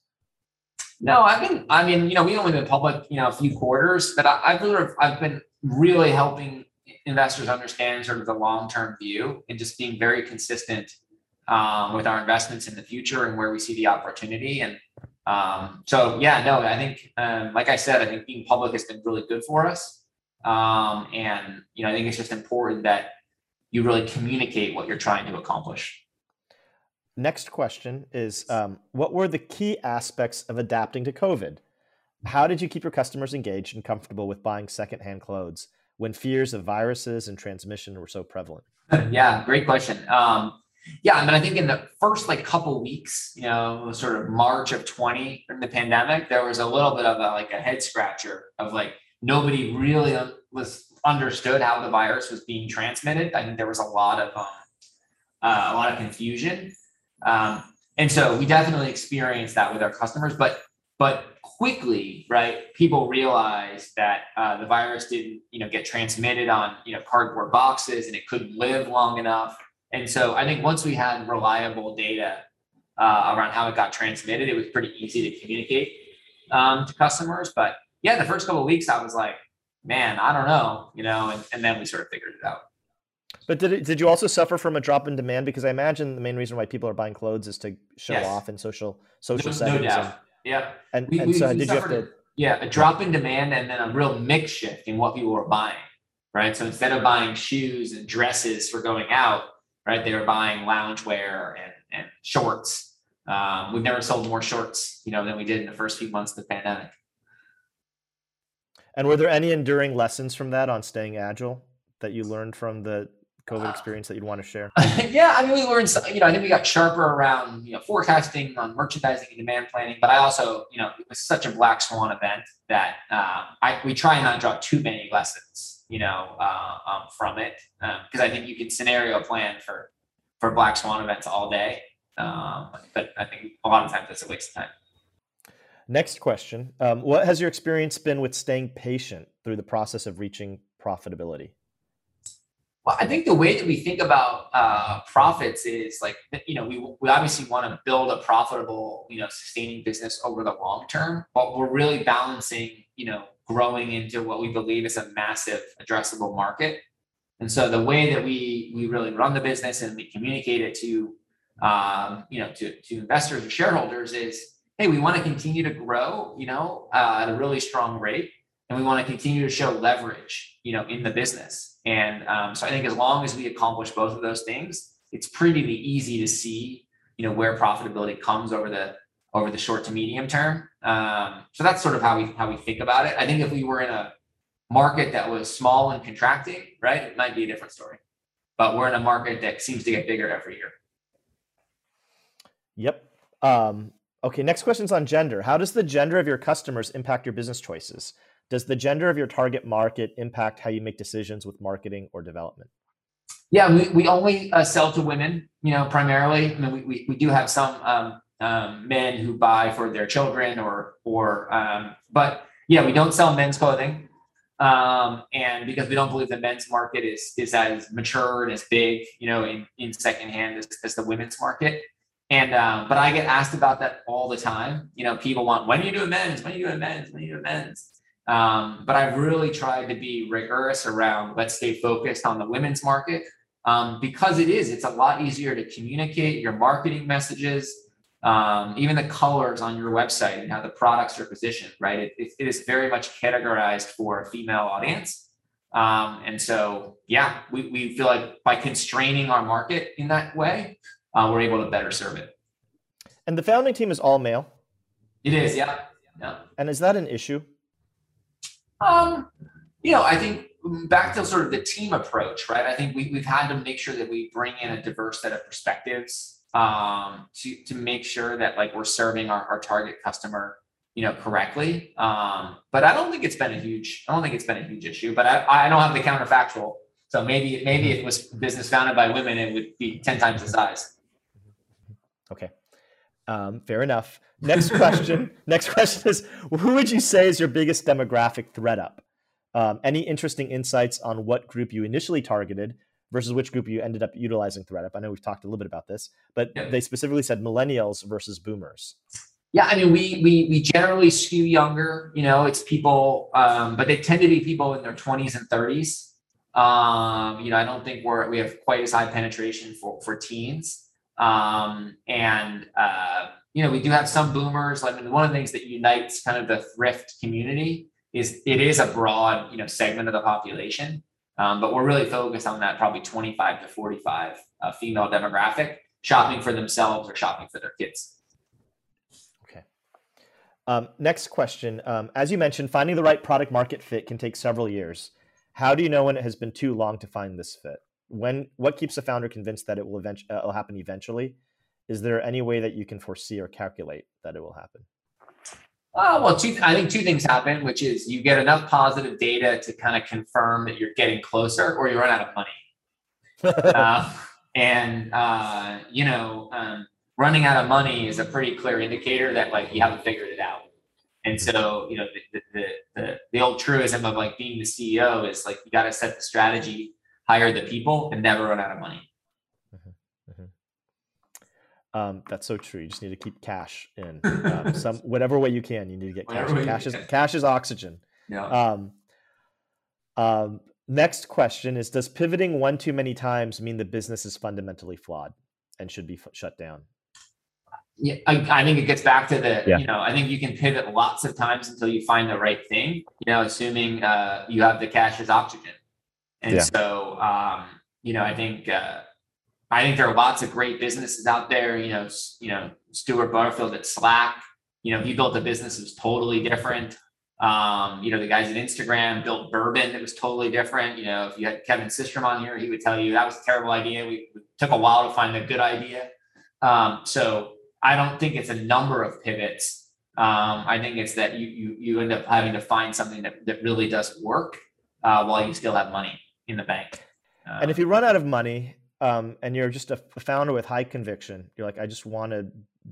No, I've been, I mean, you know, we've only been public, you know, a few quarters, but I, I've really, I've been really helping investors understand sort of the long-term view and just being very consistent um, with our investments in the future and where we see the opportunity. And Um, so yeah, no, I think, um, like I said, I think being public has been really good for us. Um, and, you know, I think it's just important that you really communicate what you're trying to accomplish. Next question is, um, what were the key aspects of adapting to COVID? How did you keep your customers engaged and comfortable with buying secondhand clothes when fears of viruses and transmission were so prevalent? Yeah, great question. Um, yeah, I mean, I think in the first like couple weeks, you know, sort of March of twenty during the pandemic, there was a little bit of a, like a head scratcher of like nobody really was understood how the virus was being transmitted. I think there was a lot of um, uh, a lot of confusion, um, and so we definitely experienced that with our customers. But but quickly, right, people realized that uh, the virus didn't, you know, get transmitted on, you know, cardboard boxes, and it couldn't live long enough. And so I think once we had reliable data uh, around how it got transmitted, it was pretty easy to communicate um, to customers. But yeah, the first couple of weeks I was like, man, I don't know, you know, and, and then we sort of figured it out. But did it, did you also suffer from a drop in demand? Because I imagine the main reason why people are buying clothes is to show yes. off in social social no, settings. No doubt. And, yeah. And, we, and we, so we did suffered, you have to... Yeah, a drop in demand and then a real mix shift in what people were buying, right? So instead of buying shoes and dresses for going out, right, they were buying loungewear and, and shorts. Um, we've never sold more shorts, you know, than we did in the first few months of the pandemic. And were there any enduring lessons from that on staying agile that you learned from the COVID uh, experience that you'd want to share? Yeah, I mean, we learned, you know, I think we got sharper around, you know, forecasting on merchandising and demand planning. But I also, you know, it was such a black swan event that uh, I, we try and not draw too many lessons, you know, uh, um, from it. Um, Cause I think you can scenario plan for, for black swan events all day. Um, but I think a lot of times it's a waste of time. Next question. Um, what has your experience been with staying patient through the process of reaching profitability? Well, I think the way that we think about uh, profits is like, you know, we, we obviously want to build a profitable, you know, sustaining business over the long term, but we're really balancing, you know, growing into what we believe is a massive addressable market. And so the way that we we really run the business and we communicate it to um, you know, to, to investors and shareholders is, hey, we want to continue to grow, you know, uh, at a really strong rate, and we want to continue to show leverage, you know, in the business. And um, so I think as long as we accomplish both of those things, it's pretty easy to see, you know, where profitability comes over the over the short to medium term. Um, so that's sort of how we, how we think about it. I think if we were in a market that was small and contracting, right, it might be a different story, but we're in a market that seems to get bigger every year. Yep. Um, okay. Next question's on gender. How does the gender of your customers impact your business choices? Does the gender of your target market impact how you make decisions with marketing or development? Yeah, we, we only uh, sell to women, you know, primarily. I mean, we, we, we do have some, um, Um, men who buy for their children or, or, um, but yeah, we don't sell men's clothing. Um, and because we don't believe the men's market is, is as mature and as big, you know, in, in secondhand as, as the women's market. And, um, but I get asked about that all the time. You know, people want, when are you doing men's? When are you doing men's? When are you doing men's? Um, but I've really tried to be rigorous around, let's stay focused on the women's market. Um, because it is, it's a lot easier to communicate your marketing messages. Um, even the colors on your website and how the products are positioned, right? It, it, it is very much categorized for a female audience. Um, and so, yeah, we, we feel like by constraining our market in that way, uh, we're able to better serve it. And the founding team is all male. It is. Yeah. yeah. And is that an issue? Um, you know, I think back to sort of the team approach, right? I think we, we've had to make sure that we bring in a diverse set of perspectives, um, to, to make sure that like we're serving our, our target customer, you know, correctly. Um, but I don't think it's been a huge, I don't think it's been a huge issue, but I, I don't have the counterfactual. So maybe, maybe if it was business founded by women, it would be ten times the size. Okay. Um, fair enough. Next question. Next question is, who would you say is your biggest demographic ThredUp? Um, any interesting insights on what group you initially targeted versus which group you ended up utilizing ThredUp? I know we've talked a little bit about this, but yeah. They specifically said millennials versus boomers. Yeah, I mean, we we we generally skew younger. You know, it's people, um, but they tend to be people in their twenties and thirties. Um, you know, I don't think we're we have quite as high penetration for for teens. Um, and uh, you know, we do have some boomers. Like, one of the things that unites kind of the thrift community is it is a broad, you know, segment of the population. Um, but we're really focused on that probably twenty-five to forty-five uh, female demographic, shopping for themselves or shopping for their kids. Okay. Um, next question. Um, as you mentioned, finding the right product market fit can take several years. How do you know when it has been too long to find this fit? When, what keeps a founder convinced that it will eventually uh, will happen eventually? Is there any way that you can foresee or calculate that it will happen? Oh, well, two, I think two things happen, which is you get enough positive data to kind of confirm that you're getting closer, or you run out of money. uh, and, uh, you know, um, running out of money is a pretty clear indicator that, like, you haven't figured it out. And so, you know, the, the, the, the old truism of, like, being the C E O is, like, you got to set the strategy, hire the people, and never run out of money. Um, that's so true. You just need to keep cash in um, some whatever way you can. You need to get cash. Cash is, cash is oxygen. Yeah. Um, um, next question is: does pivoting one too many times mean the business is fundamentally flawed and should be f shut down? Yeah, I, I think it gets back to the. Yeah. You know, I think you can pivot lots of times until you find the right thing. You know, assuming uh, you have the cash is oxygen, and yeah. so um, you know, I think. Uh, I think there are lots of great businesses out there. You know, you know, Stuart Butterfield at Slack. You know, he built a business that was totally different. Um, you know, the guys at Instagram built Bourbon that was totally different. You know, if you had Kevin Systrom on here, he would tell you that was a terrible idea. We it took a while to find a good idea. Um, so I don't think it's a number of pivots. Um, I think it's that you you you end up having to find something that that really does work uh, while you still have money in the bank. Uh, and if you run out of money. Um, and you're just a founder with high conviction. You're like, I just want to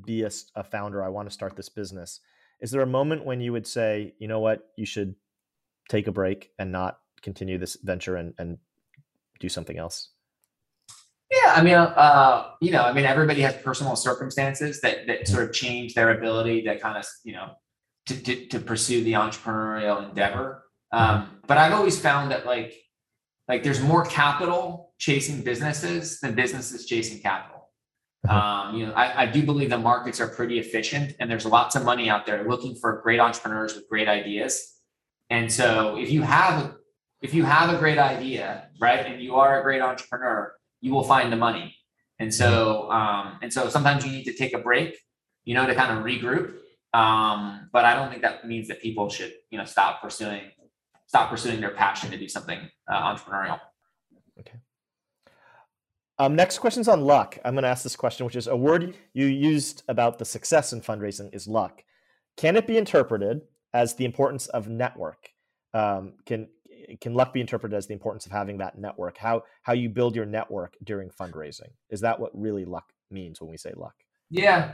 be a, a founder. I want to start this business. Is there a moment when you would say, you know what, you should take a break and not continue this venture and, and do something else? Yeah, I mean, uh, you know, I mean, everybody has personal circumstances that that sort of change their ability to kind of, you know, to to, to pursue the entrepreneurial endeavor. Um, but I've always found that like, like there's more capital chasing businesses than businesses chasing capital. Um, you know, I, I do believe the markets are pretty efficient and there's lots of money out there looking for great entrepreneurs with great ideas. And so if you have, if you have a great idea, right, and you are a great entrepreneur, you will find the money. And so, um, and so sometimes you need to take a break, you know, to kind of regroup. Um, but I don't think that means that people should, you know, stop pursuing, stop pursuing their passion to do something uh, entrepreneurial. Okay. Um, next question's on luck. I'm going to ask this question, which is a word you used about the success in fundraising is luck. Can it be interpreted as the importance of network? Um, can can luck be interpreted as the importance of having that network? How how you build your network during fundraising? Is that what really luck means when we say luck? Yeah,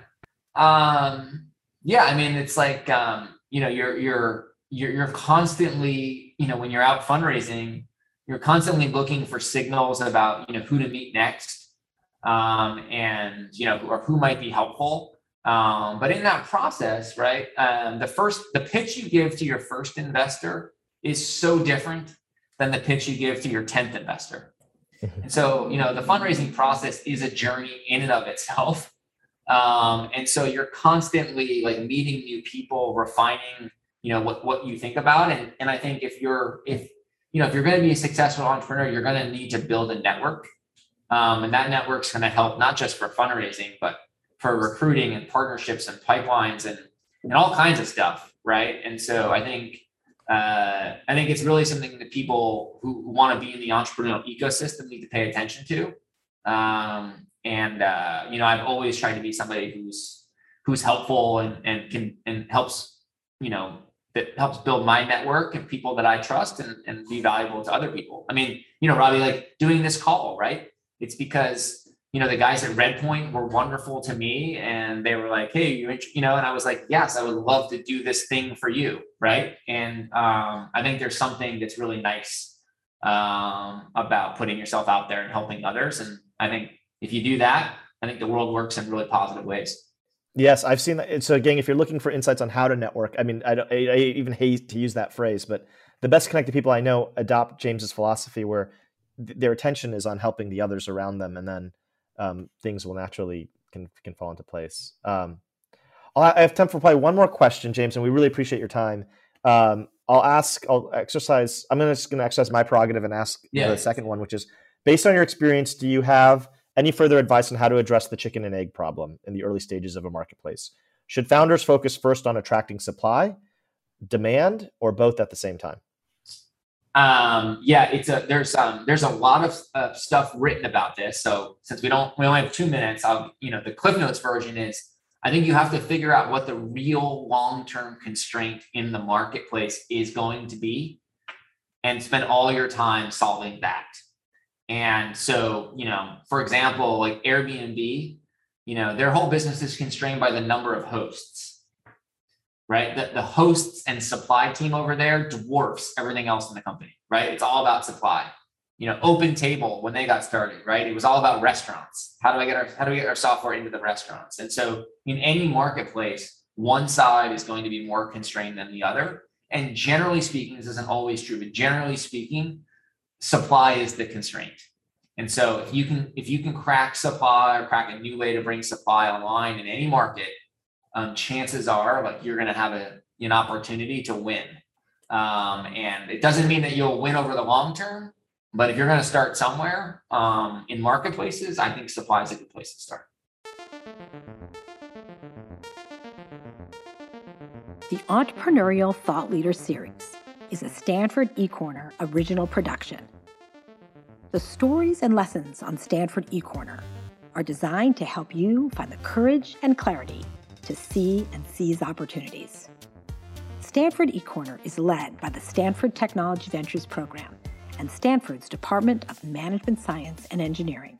um, yeah. I mean, it's like um, you know, you're you're you're you're constantly, you know, when you're out fundraising, you're constantly looking for signals about, you know, who to meet next, um, and, you know, or who might be helpful. Um, but in that process, right, um, the first, the pitch you give to your first investor is so different than the pitch you give to your tenth investor. And so, you know, the fundraising process is a journey in and of itself. Um, and so you're constantly like meeting new people, refining, you know, what, what you think about. And, and I think if you're, if, you know, if you're going to be a successful entrepreneur, you're going to need to build a network. Um, and that network's going to help not just for fundraising, but for recruiting and partnerships and pipelines and, and all kinds of stuff. Right. And so I think, uh, I think it's really something that people who want to be in the entrepreneurial ecosystem need to pay attention to. Um, and, uh, you know, I've always tried to be somebody who's, who's helpful and, and can, and helps, you know, that helps build my network and people that I trust and, and be valuable to other people. I mean, you know, Robbie, like doing this call, right? It's because, you know, the guys at Redpoint were wonderful to me and they were like, hey, you, you know, and I was like, yes, I would love to do this thing for you. Right. And um, I think there's something that's really nice um, about putting yourself out there and helping others. And I think if you do that, I think the world works in really positive ways. Yes, I've seen that. So again, if you're looking for insights on how to network, I mean, I, don't, I, I even hate to use that phrase, but the best connected people I know adopt James's philosophy where th their attention is on helping the others around them, and then um, things will naturally can, can fall into place. Um, I have time for probably one more question, James, and we really appreciate your time. Um, I'll ask, I'll exercise, I'm gonna, just going to exercise my prerogative and ask yeah, the yeah. second one, which is, based on your experience, do you have any further advice on how to address the chicken and egg problem in the early stages of a marketplace? Should founders focus first on attracting supply, demand, or both at the same time? Um, yeah, it's a, there's, um, there's a lot of uh, stuff written about this. So since we don't, we only have two minutes, I'll, you know, the Cliff Notes version is, I think you have to figure out what the real long-term constraint in the marketplace is going to be and spend all your time solving that. And so, you know, for example, like Airbnb, you know, their whole business is constrained by the number of hosts, right? The, the hosts and supply team over there dwarfs everything else in the company, right? It's all about supply. You know, Open Table, when they got started, right? It was all about restaurants. How do I get our, how do we get our software into the restaurants? And so in any marketplace, one side is going to be more constrained than the other. And generally speaking, this isn't always true, but generally speaking, supply is the constraint. And so if you can, if you can crack supply or crack a new way to bring supply online in any market, um, chances are like you're going to have a, an opportunity to win. Um, and it doesn't mean that you'll win over the long term, but if you're going to start somewhere um, in marketplaces, I think supply is a good place to start. The Entrepreneurial Thought Leader Series is a Stanford eCorner original production. The stories and lessons on Stanford eCorner are designed to help you find the courage and clarity to see and seize opportunities. Stanford eCorner is led by the Stanford Technology Ventures Program and Stanford's Department of Management Science and Engineering.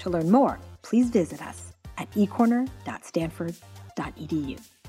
To learn more, please visit us at e corner dot stanford dot e d u.